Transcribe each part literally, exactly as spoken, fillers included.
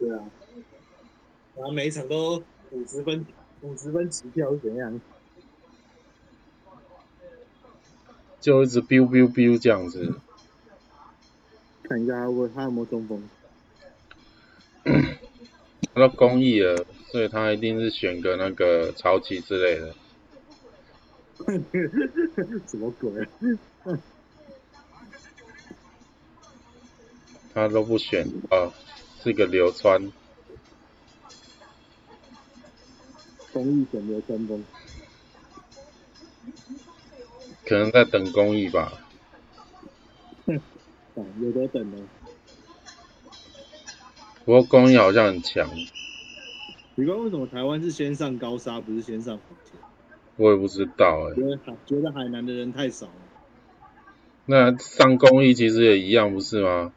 对啊，然后每一场都五十分，五十分起跳是怎样？就一直 biu biu biu 这样子。看一下他会他有没有中锋。他都公益了，所以他一定是选个那个潮起之类的。什么鬼？他都不选啊，是个流川。公益选流川枫。可能在等公益吧。啊，有得等了。不过公益好像很强。奇怪，为什么台湾是先上高沙，不是先上福建？我也不知道哎、欸。因为觉得海南的人太少了。那上公益其实也一样，不是吗？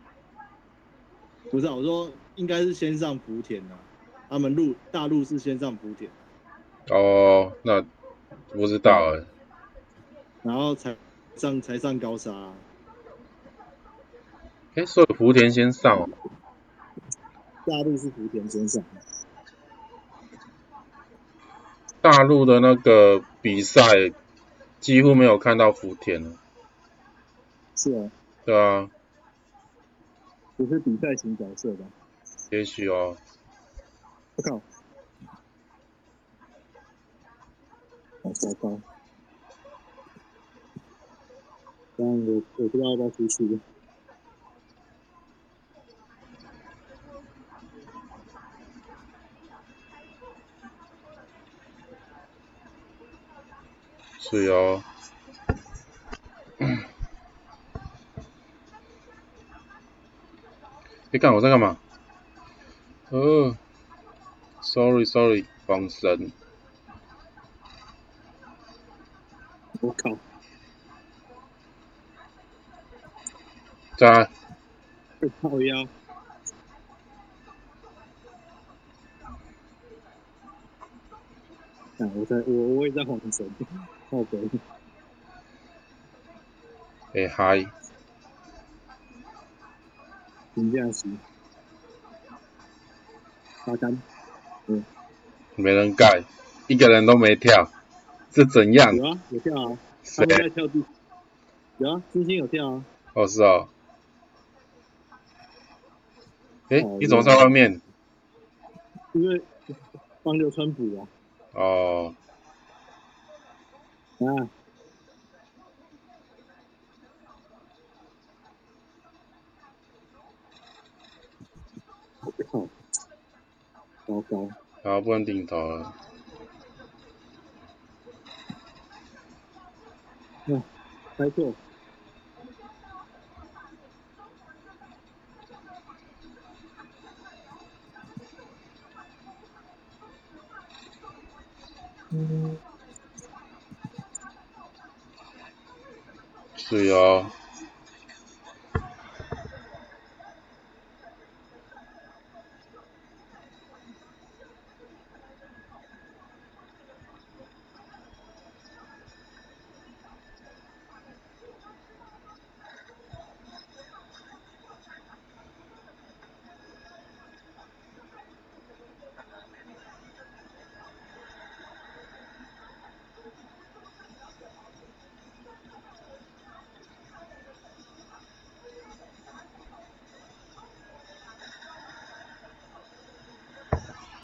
不是、啊，我说应该是先上福田啊，他们陆大陆是先上福田。哦，那不知道哎、欸。然后才上才上高沙、啊。哎，所以福田先上哦。大陆是福田先上。大陆的那个比赛几乎没有看到福田了。是啊。对啊。不是比赛型角色吧？也许哦。我靠！好糟糕！但我我不知道要不要出去。是哦。你看我在干嘛？哦 ，sorry sorry， 防身。我靠！在。靠腰。啊，我在，我我也在防身。好的。哎嗨。评价是八杆，嗯，没人盖，一个人都没跳，是怎样？有啊，有跳啊，他们在跳第，有啊，星星有跳啊。哦，是哦。哎、欸，你怎么在外面？因为帮流川补啊。哦。啊。哦，糟糕！好，不能顶头了。嗯、啊，开错。嗯。是啊。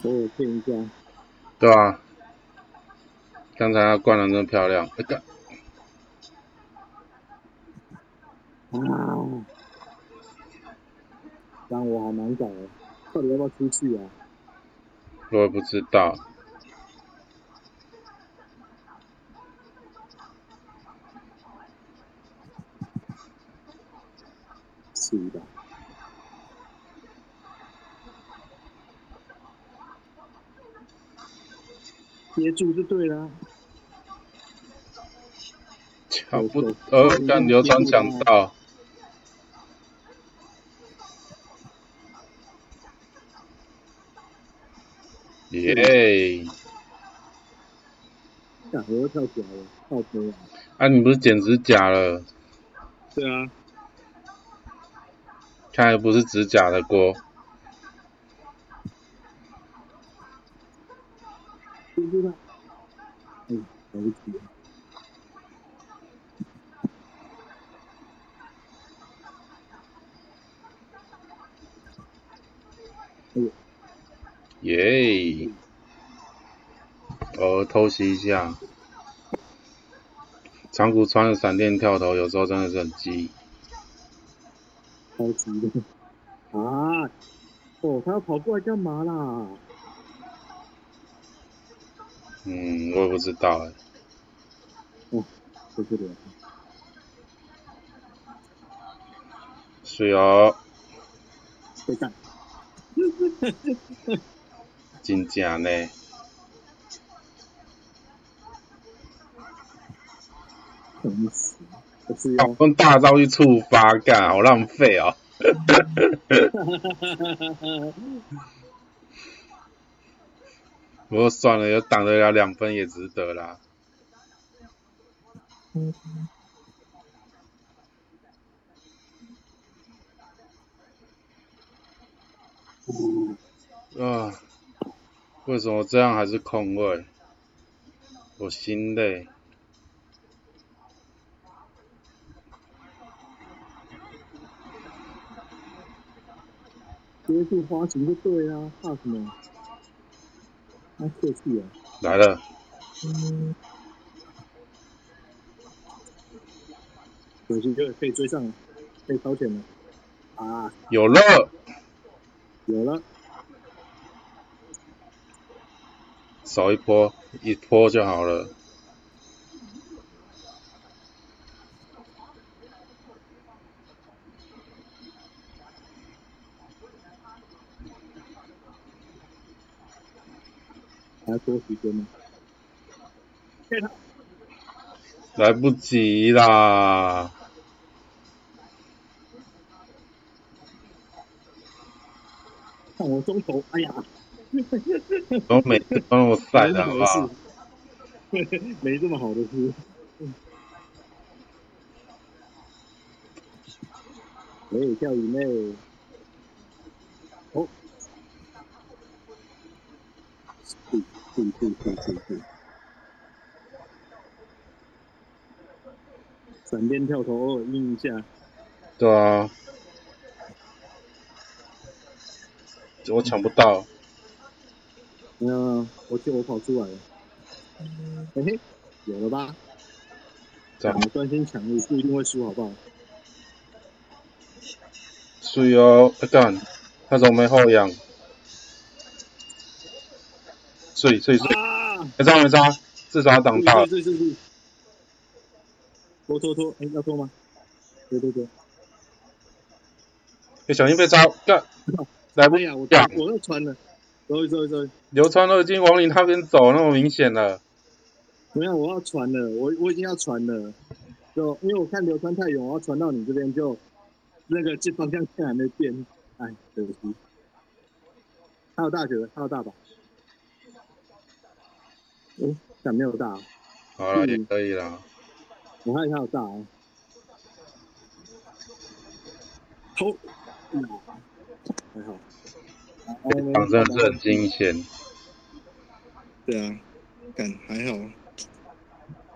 我也看一下，对啊，刚才他灌篮真漂亮，哎干！啊，但我还蛮搞的，到底要不要出去啊？我也不知道。是的。接住就对了。抢不呃，让流川抢到。耶！干，我又跳假了，跳飞了。啊，你不是剪指甲了？对啊。看来不是指甲的锅。接住了。哎，对不起。哎呦，耶！我偷袭一下。长谷川的闪电跳投有时候真的是很鸡。超级的。啊！哦，他要跑过来干嘛啦？嗯，我也不知道哎。哦，这是的。水哦。对战。真正呢。什么意思？我是要用大招去触发，干，好浪费哦。不过算了，有挡得了两分也值得啦。嗯。啊！为什么这样还是空位？我心累。接住花球就对啊，怕什么？太客气了。来了。嗯。有心就可以追上了，可以超前了。啊！有了。有了。少一波，一波就好了。还要多时间吗？来不及啦！看我中投，哎呀！我每次都我晒的好不好？没这么好的事。没有跳以内。哦。对对对对对对。闪电跳投二印一下。对啊。我抢不到。那、嗯、我替我跑出来了，嘿嘿，有了吧？我们专心抢一次，一定会输，好不好？水哦，哎干，他怎么没后仰？水水水，没招没招，自杀挡到。水水水，拖拖拖，哎、欸，要拖吗？对对对。哎，小心被招，干，来不及啊！我我又穿了。走一走一走，流川都已经往你那边走，那么明显了。没有，我要传了，我我已经要传了，就因为我看流川太远，我要传到你这边，就那个这方向线还没变，哎，对不起。还有大学，还有大吧？哎、欸，但没有大、啊。好了，也可以啦。我看一下有大、啊。投、嗯，还好。挡真的是很惊险。对啊，敢还好。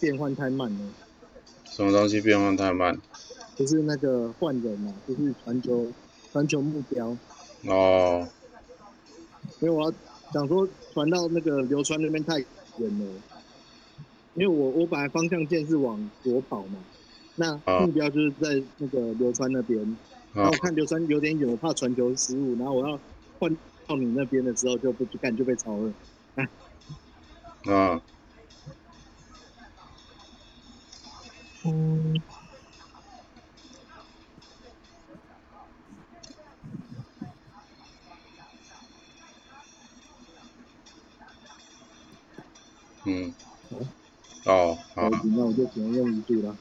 变换太慢了。什么东西变换太慢？就是那个换人嘛，就是传球，传球目标。哦。因为我要。想说传到那个流川那边太远了，因为我我本来方向键是往左跑嘛，那目标就是在那个流川那边。然后我看流川有点远，我怕传球失误，然后我要换到你那边的时候就不敢就被超了。啊。嗯。嗯，哦，好，那我就只能用一句了。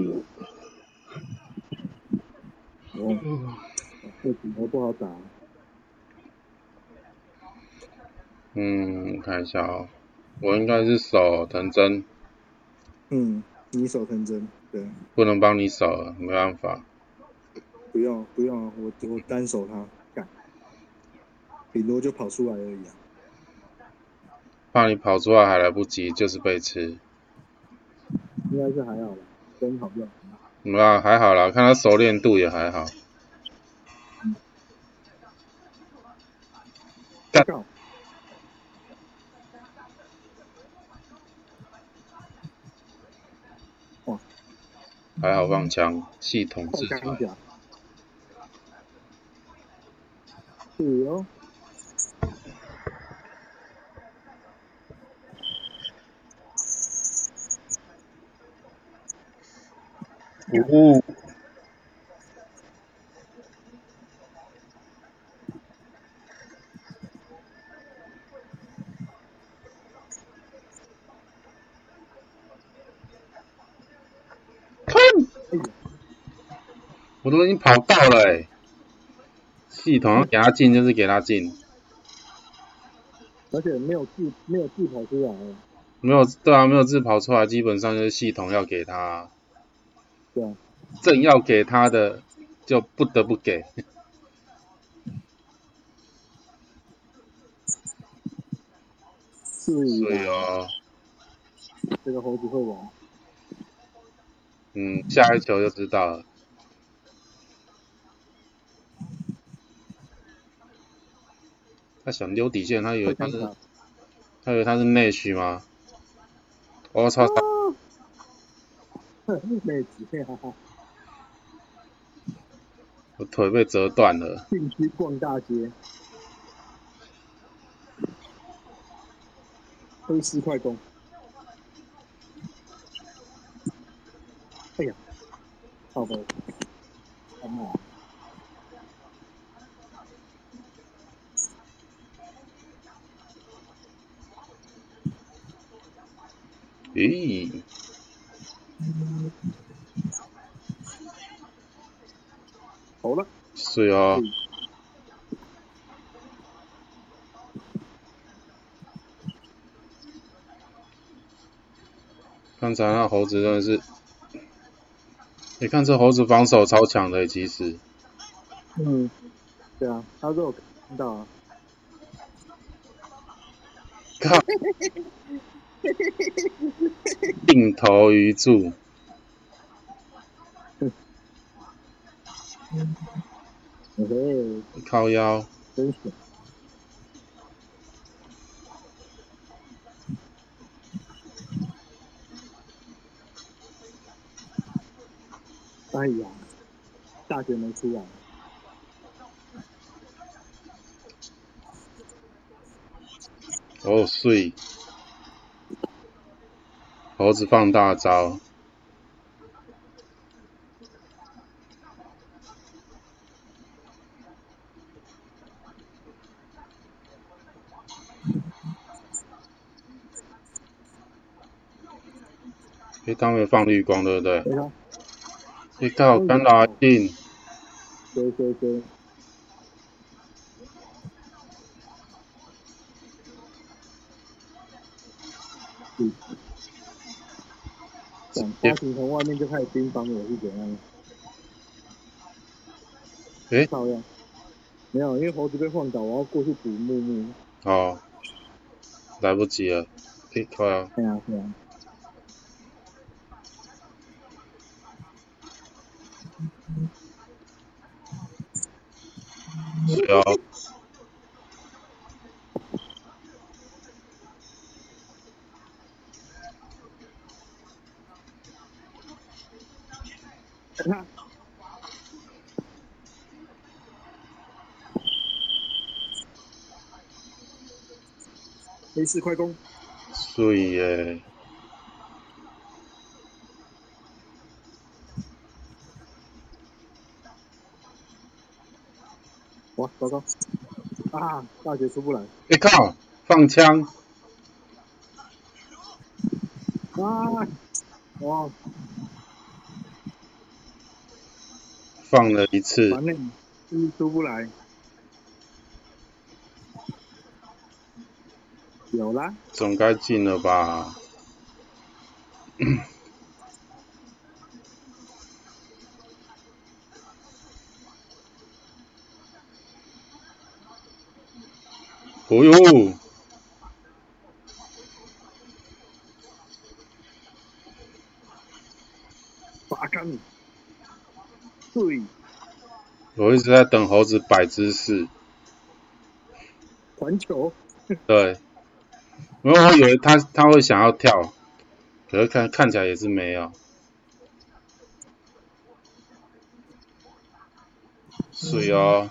嗯，嗯，这几球不好打。嗯，看一下哦，我应该是守藤真。嗯，你守藤真，对。不能帮你守了，没办法。不用不用，我我单守他，干，顶多就跑出来而已啊。怕你跑出来还来不及，就是被吃。应该是还好啦，真好用。没啊，还好啦，看他熟练度也还好。嗯、干。干还好放枪，系统制裁。是哦。呜、哦。我都已经跑到了、欸，系统要给他进就是给他进，而且没有字没有字跑出来，没有对啊，没有字跑出来，基本上就是系统要给他，对啊，正要给他的就不得不给，是啊，这个猴子会玩，嗯，下一球就知道了。他想溜底线，他以为他是，他以为他是内需吗？我操！内需啊！我腿被折断了。禁区逛大街，挥师快攻。哎呀，好吧，好嘛。咦、欸，好了，是啊，刚才那猴子真的是，你、欸、看这猴子防守超强的、欸，其实，嗯，对啊，他都有看到啊，靠。定投鱼柱，靠腰，真爽！哎呀，大学没出来。哦，水。猴子放大招，诶，他没放绿光，对不对？你靠，干哪进？对对对。嗯家庭从外面就开始盯防我是怎样的？哎、欸，漂亮，没有，因为猴子被晃倒，我要过去补木木。哦，来不及了，哎、欸，快啊！对啊，对啊。有。黑市快攻，水耶！哇，糟糕！啊，大学出不来。你、欸、靠，放枪！啊，哇！放了一次，反正就是出不来。有啦，总该进了吧？哦哟！八竿，对。我一直在等猴子摆姿势。传球。对。因为我以为他他会想要跳，可是看看起来也是没有。水哦。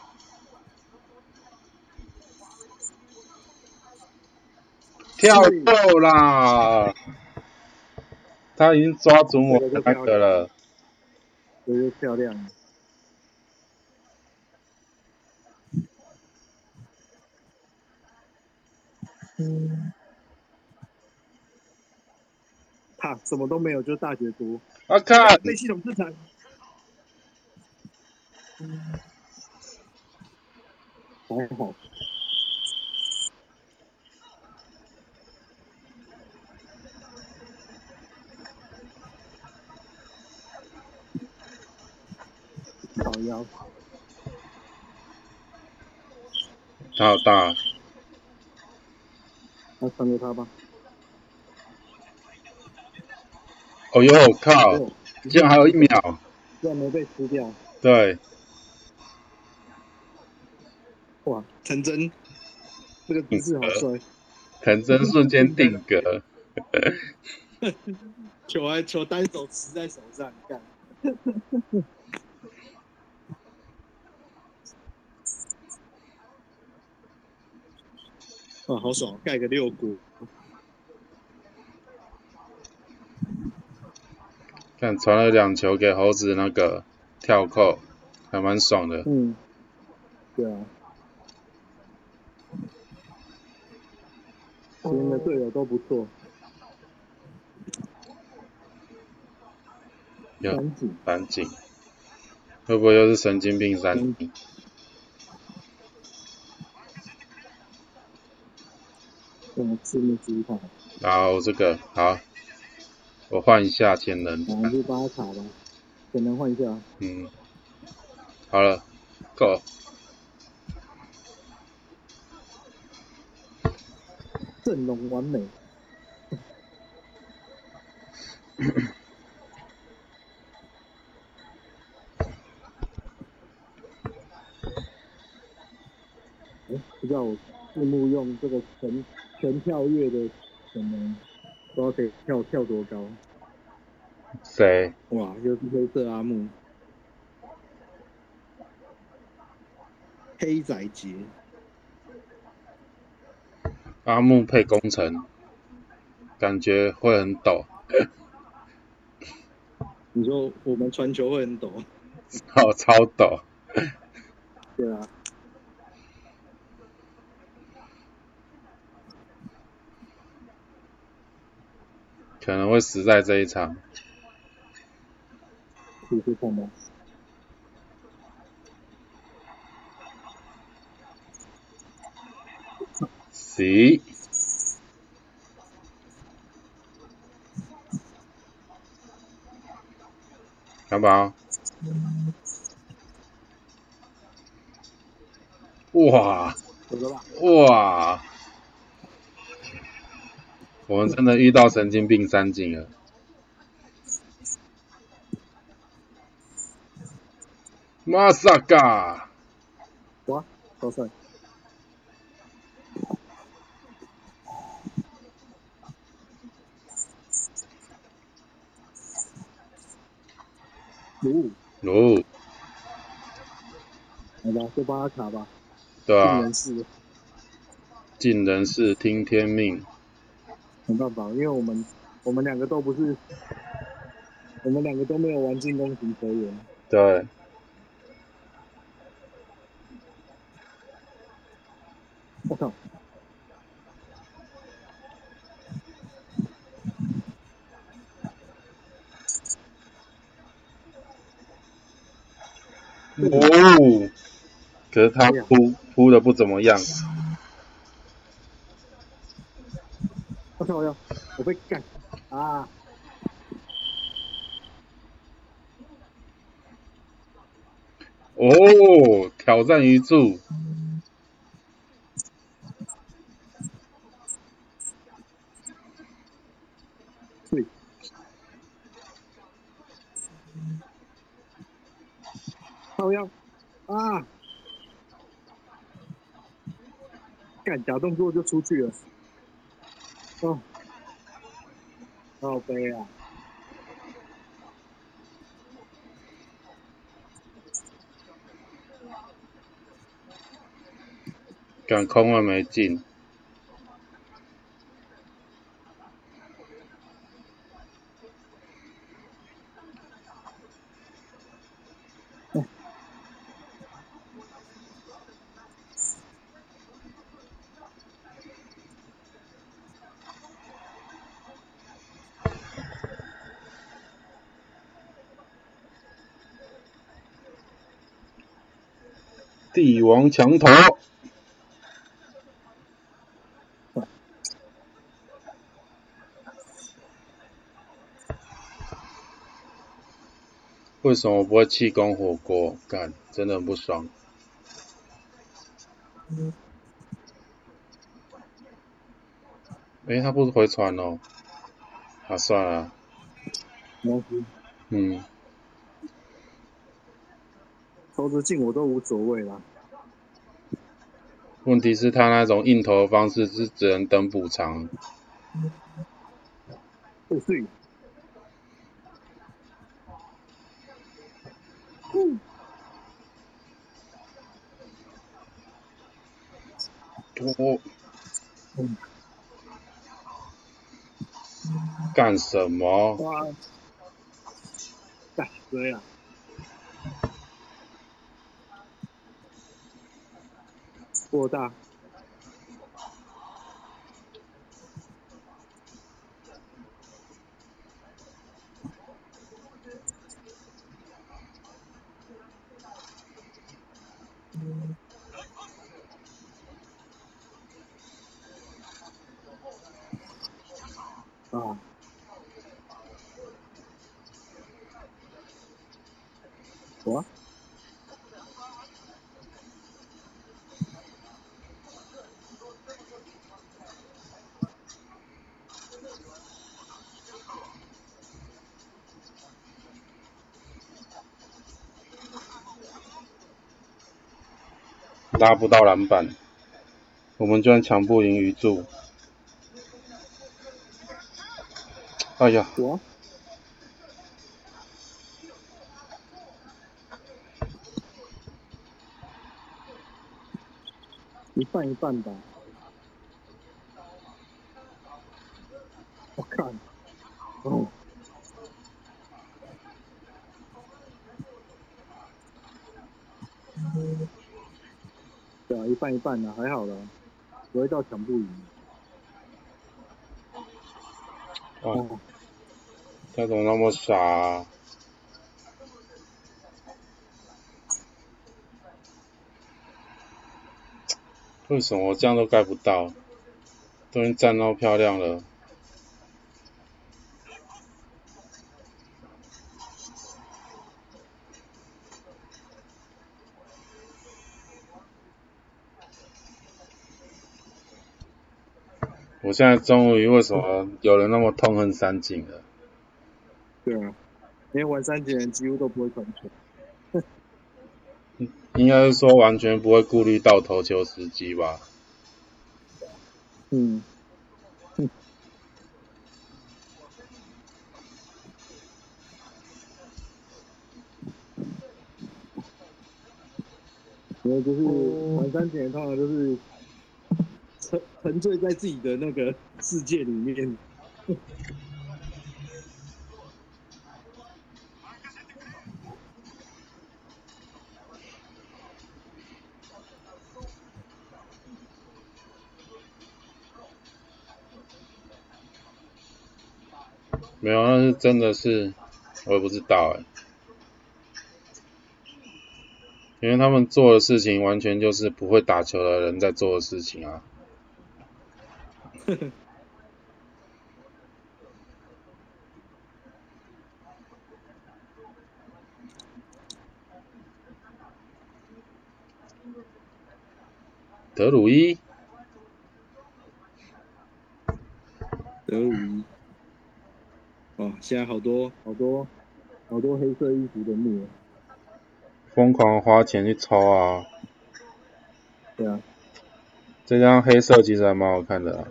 跳够啦！他已经抓准我的那个了。这就漂亮了。嗯。啊，什么都没有，就是大学读。啊看，被系统制裁。还好。好腰。他好大。那传给他吧。哦呦，我靠！竟然还有一秒，竟然没被吃掉。对。哇，陈真，这个姿势好帅。陈真瞬间定格。球还球单手持在手上，干。哇，好爽！盖个六股。看传了两球给猴子那个跳扣，还蛮爽的。嗯，对啊。我们的队友都不错。有三井，三井，会不会又是神经病三井？嗯怎么吃没吃好？好，这个好。我换一下潜能，我们就帮他卡吧，潜能换一下。嗯，好了，够了。阵容完美。哎、欸，不知道我字幕用这个全全跳跃的潜能。不知道得跳跳多高？谁？哇，又是黑色阿木，黑仔杰，阿木配工程，感觉会很抖。你说我们传球会很抖？超超抖。对啊。可能会死在这一场。继续看吧。行。干吧。哇！哇！我们真的遇到神经病三井了。马萨嘎！哇，好帅！鲁鲁，来吧，就帮他卡吧。对啊。尽人事，尽人事，听天命。没办法，因为我们我们两个都不是，我们两个都没有玩进攻型球员。对。我靠！哦，可是他扑扑的不怎么样。我操！我我被干啊！哦，挑战一柱。好呀！啊！干假动作就出去了。哦，好悲啊！敢空了没进？帝王墙头，为什么不会气功火锅？干，真的很不爽。哎、欸，他不回传哦。啊，算了。嗯。投得进我都无所谓啦。问题是，他那种硬投的方式是只能等补偿。不是。嗯。我。嗯。干什么？哇！干谁啊？过大，啊，我。拉不到篮板，我们居然抢不赢鱼柱。哎呀！我一半一半吧。我看，哦。嗯对啊，一半一半啊，还好啦，不会到抢不赢。哦，他怎么那么傻啊？为什么我这样都盖不到？都已经站到漂亮了。我现在终于为什么有人那么痛恨三井了？对啊，因为玩三井的人几乎都不会传球。应该是说完全不会顾虑到投球时机吧。嗯。嗯。因为就是玩三井的通常就是。沉沉醉在自己的那个世界里面。没有，那是真的是，我也不知道哎、欸。因为他们做的事情完全就是不会打球的人在做的事情啊。德鲁伊，德鲁伊，哇！现在好多好多好多黑色衣服的墓，疯狂花钱去抽啊！对啊，这张黑色其实还蛮好看的啊。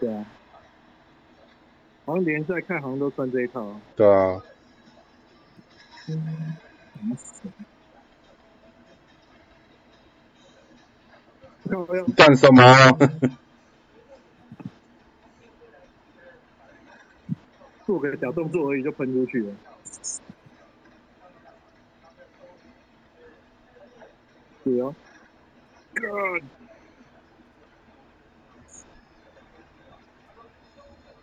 对啊，好像联赛看好像都穿这一套。对啊。嗯，干什么？做个小动作而已就喷出去了。对哦。God，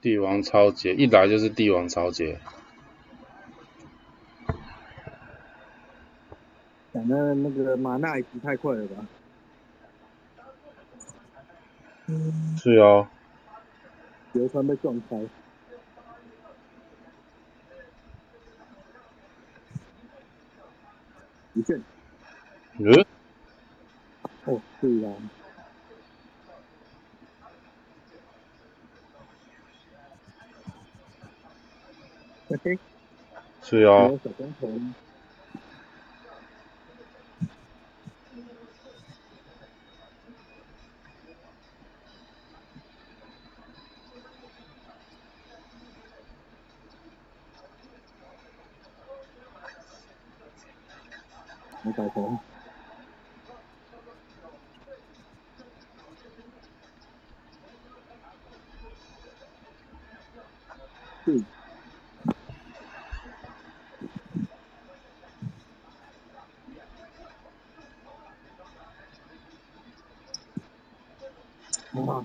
帝王超级，一来就是帝王超级。反正那个马纳也不太快了吧？是哦，流川被撞开。一阵。嗯？哦，对呀。嘿嘿。是哦。小光头。没打头，嗯，哇，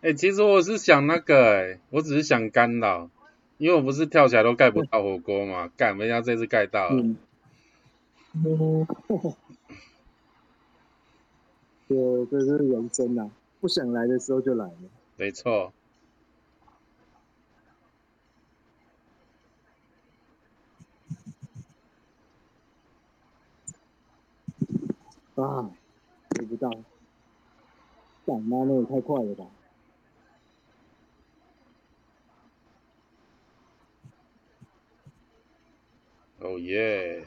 哎、欸，其实我是想那个、欸，哎，我只是想干扰，因为我不是跳起来都盖不到火锅嘛，干，人家这次盖到了。嗯。嗯对，这是人生啊，不想来的时候就来了。没错。啊，追不到，干嘛那也太快了吧！哦耶！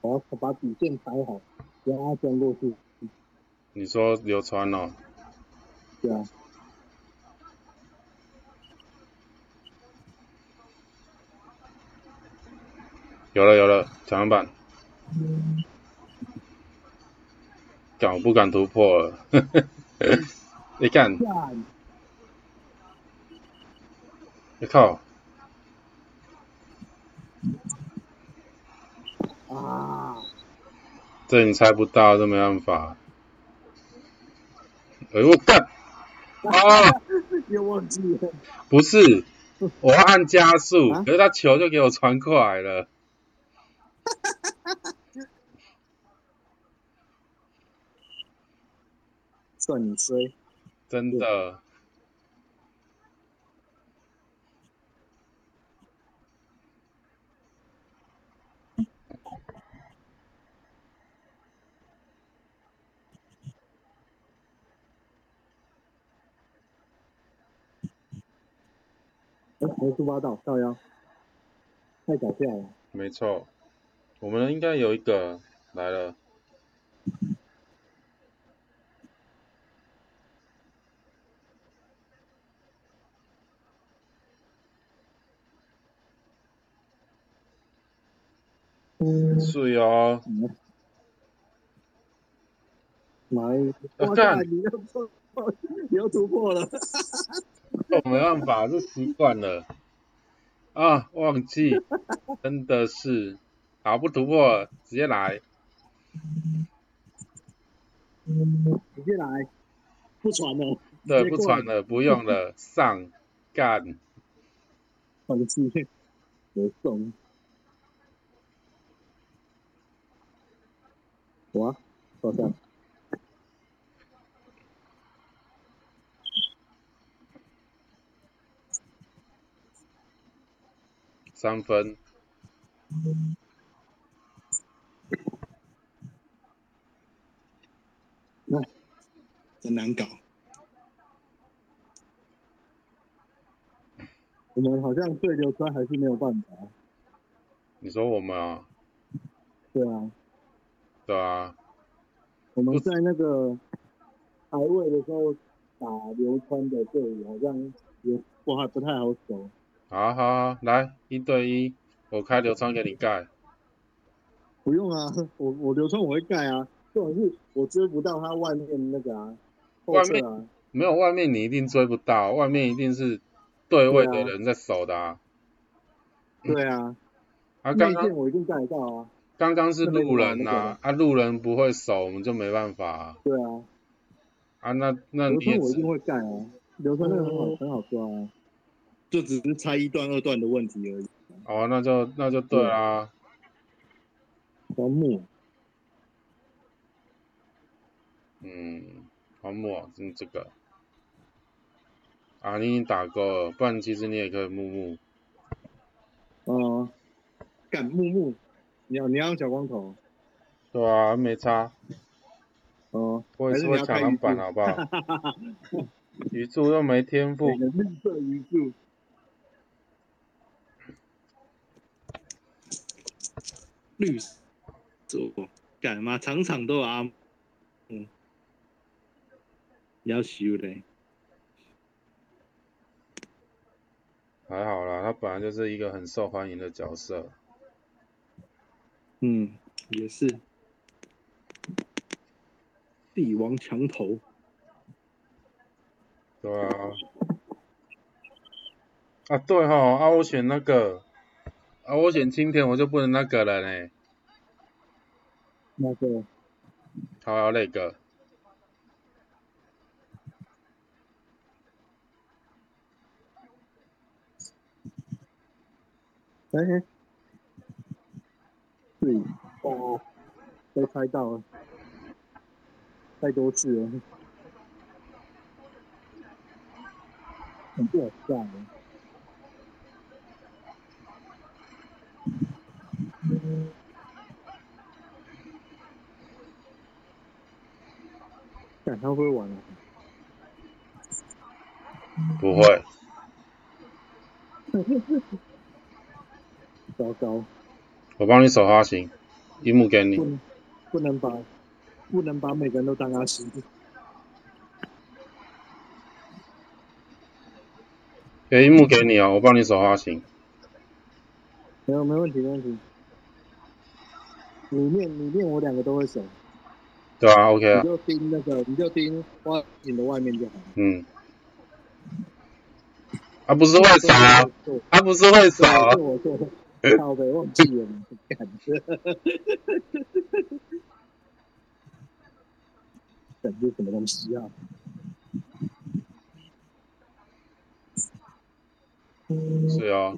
我要把底线摆好，不要让它钻过去。你说流川哦？对啊。有了有了，抢篮板。敢、嗯、我不敢突破了。你看。你靠！啊！这你猜不到，这没办法。哎呦，干！啊！又忘记了。不是，我要按加速，啊、可是他球就给我传过来了。算你衰，真的。胡说八道，造谣，太搞笑了。没错，我们应该有一个来了。是哟。妈呀！我看你要突破，你要突破了。我没办法，是习惯了啊，忘记，真的是，好不突破了，直接来，直接来，不传了，对，不传了，不用了，上干，放弃，别送，我，好像。三分，真难搞。我们好像对流川还是没有办法。你说我们啊？对啊。对啊。我们在那个排位的时候打流川的队伍，好像也不还不太好守。好好好，来一对一，我开流川给你盖。不用啊，我我流川我会盖啊，这种是我追不到他外面那个啊，外面、啊、没有外面你一定追不到，外面一定是对位的人在守的啊。对啊，啊刚刚我一定盖得到啊。刚刚是路人啊，啊路人不会守，我们就没办法、啊。对啊。啊那那你也。流川我一定会盖啊，流川那个很好、嗯、很好抓啊。就只是拆一段二段的问题而已。哦，那就那就对啊。荒木。嗯，荒木啊，就是这个。啊，你已经打勾了，不然其实你也可以木木。哦、呃，干木木，你要你要小光头。对啊，没差。哦、呃。我也是会抢篮板，好不好？鱼柱又没天赋。绿色鱼柱。绿做干嘛？场场都有阿姆，嗯，要修嘞。还好啦，他本来就是一个很受欢迎的角色。嗯，也是。帝王墙头。对啊。啊对哈、哦，啊我选那个。啊，我选青田，我就不能那个了呢。那个，好要那个。哎、欸，对，哦，被拍到了，太多次了，很不好笑的。感他会玩吗？不会。糟糕！我帮你手哈行，一幕给你。不能，不能把，不能把每个人都当阿星。给一幕给你啊、哦，我帮你手哈行。没有，没问题，没问题。里面里面我两个都会守。对啊 ，OK 啊。你就盯那个，你就盯花井的外面就好。嗯。啊，不是会守啊！啊，不是会守、啊。我做，靠北忘记了，感觉。感觉什么东西啊？是啊。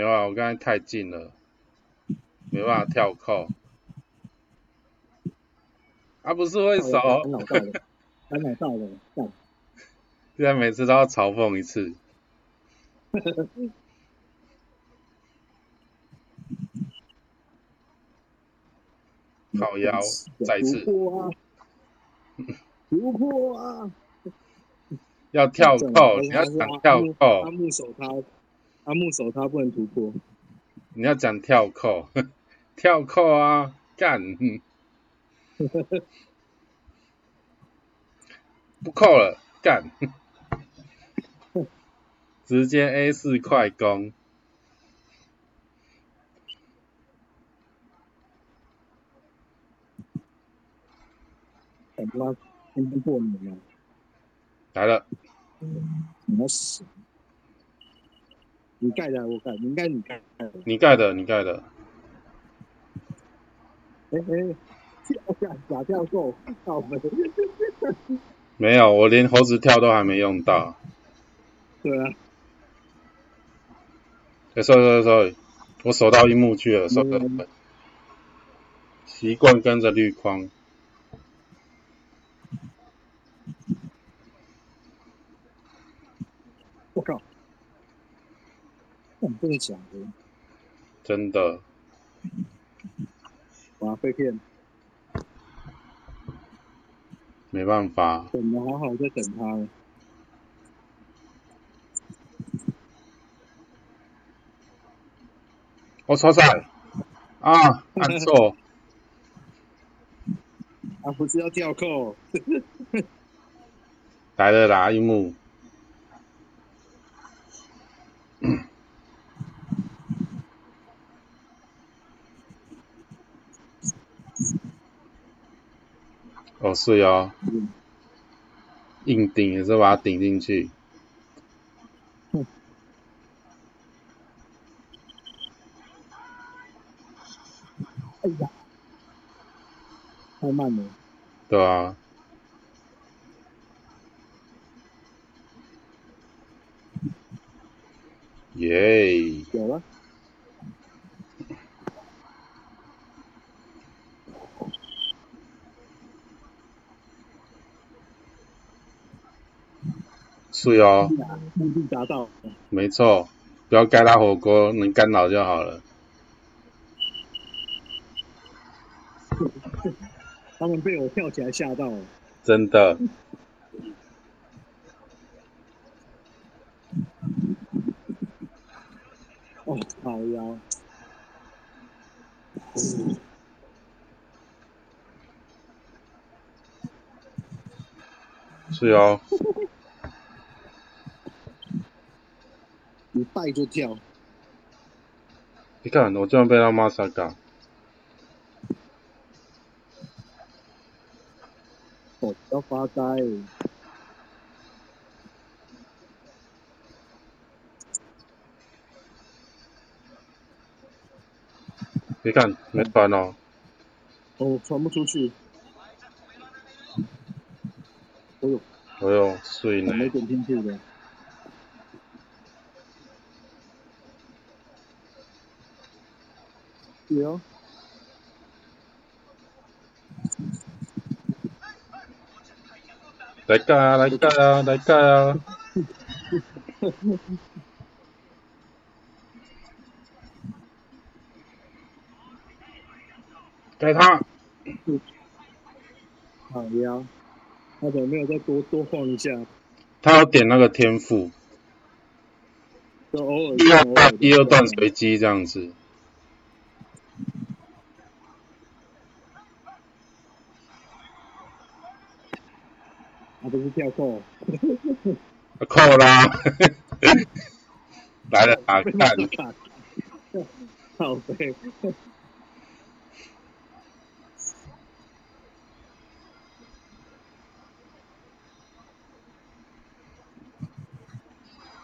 没有啊，我刚才太近了，没办法跳扣。他、啊、不是会手，很老道的，很老道的，干。现在每次都要嘲讽一次。靠腰，再一次。突破啊！要跳扣，你要讲跳扣。阿木手他，阿木手他不能突破。你要讲跳扣，跳扣啊，干！不扣了，干！直接 A 四 快攻。我不知道今天过年了。来了。你要死！你盖的，我盖，应该你盖的。你盖的，你盖的。哎哎，假假跳够，倒霉。没有，我连猴子跳都还没用到。对啊。哎、欸、，sorry sorry sorry， 我守到樱木去了 ，sorry。习惯跟着绿框。我靠！我不会讲的。真的。哇，被骗。没办法。等的好好在等他了。我错赛。啊，按错。啊，不是要跳扣。来了啦，樱木。哦，是哦，硬顶也是把它顶进去。嗯、哎呀，太慢了。对啊。耶、yeah ！有了。对哦，目的达到。没错，不要盖他火锅，能干扰就好了。他们被我跳起来吓到了。真的。哦，好呀。是哦。一拜就跳！你看，我竟然被他妈杀掉！我要发呆！你看，没传哦！哦，传不出去！哎呦！哎呦，水呢？没点进去的。有，来盖啊，来盖啊，来盖啊！盖他！好呀，他怎么没有再多多晃一下？他要点那个天赋，就偶尔第二段、第二段随机这样子。不是跳扣，扣啦！来了啊，看，好背，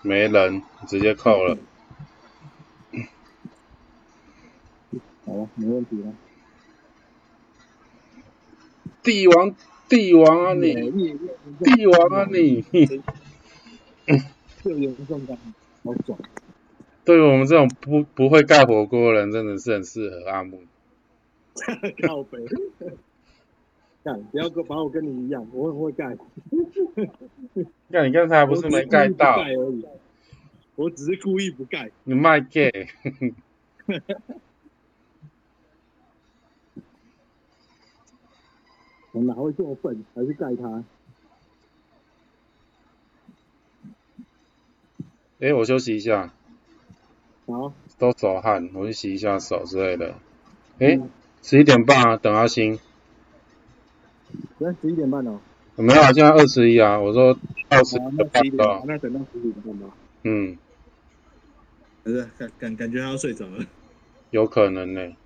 没人，直接扣了。好了，没问题了。帝王。帝王啊你，帝王啊你，又有这种感觉，好爽。对于我们这种不不会盖火锅的人，真的是很适合阿木。靠北，干不要把我跟你一样，我很会盖。干你刚才不是没盖到？我只是故意不盖。你卖 gay。我哪会做笨？还是盖他？哎、欸，我休息一下。好。都手汗，我去洗一下手之类的。哎、欸，十一点半啊，等阿星。那十一点半哦。没有啊，现在二十一啊。我说到十一点半了、啊。那等到十一点半吧。嗯。感感感觉他要睡着了。有可能呢、欸。